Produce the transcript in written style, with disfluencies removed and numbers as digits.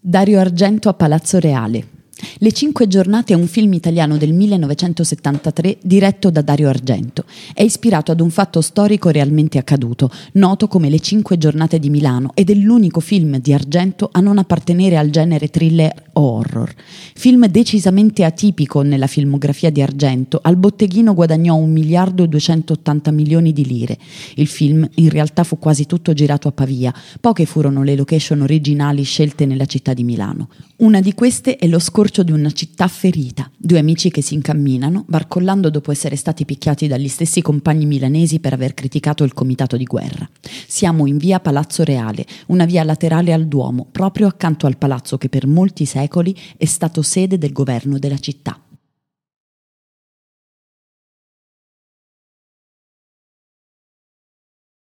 Dario Argento a Palazzo Reale. Le Cinque Giornate è un film italiano del 1973 diretto da Dario Argento. È ispirato ad un fatto storico realmente accaduto, noto come Le Cinque Giornate di Milano, ed è l'unico film di Argento a non appartenere al genere thriller o horror. Film decisamente atipico nella filmografia di Argento, al botteghino guadagnò 1.280.000.000 di lire. Il film in realtà fu quasi tutto girato a Pavia, poche furono le location originali scelte nella città di Milano. Una di queste è lo scorcio di una città ferita, due amici che si incamminano, barcollando dopo essere stati picchiati dagli stessi compagni milanesi per aver criticato il comitato di guerra. Siamo in via Palazzo Reale, una via laterale al Duomo, proprio accanto al palazzo che per molti secoli è stato sede del governo della città.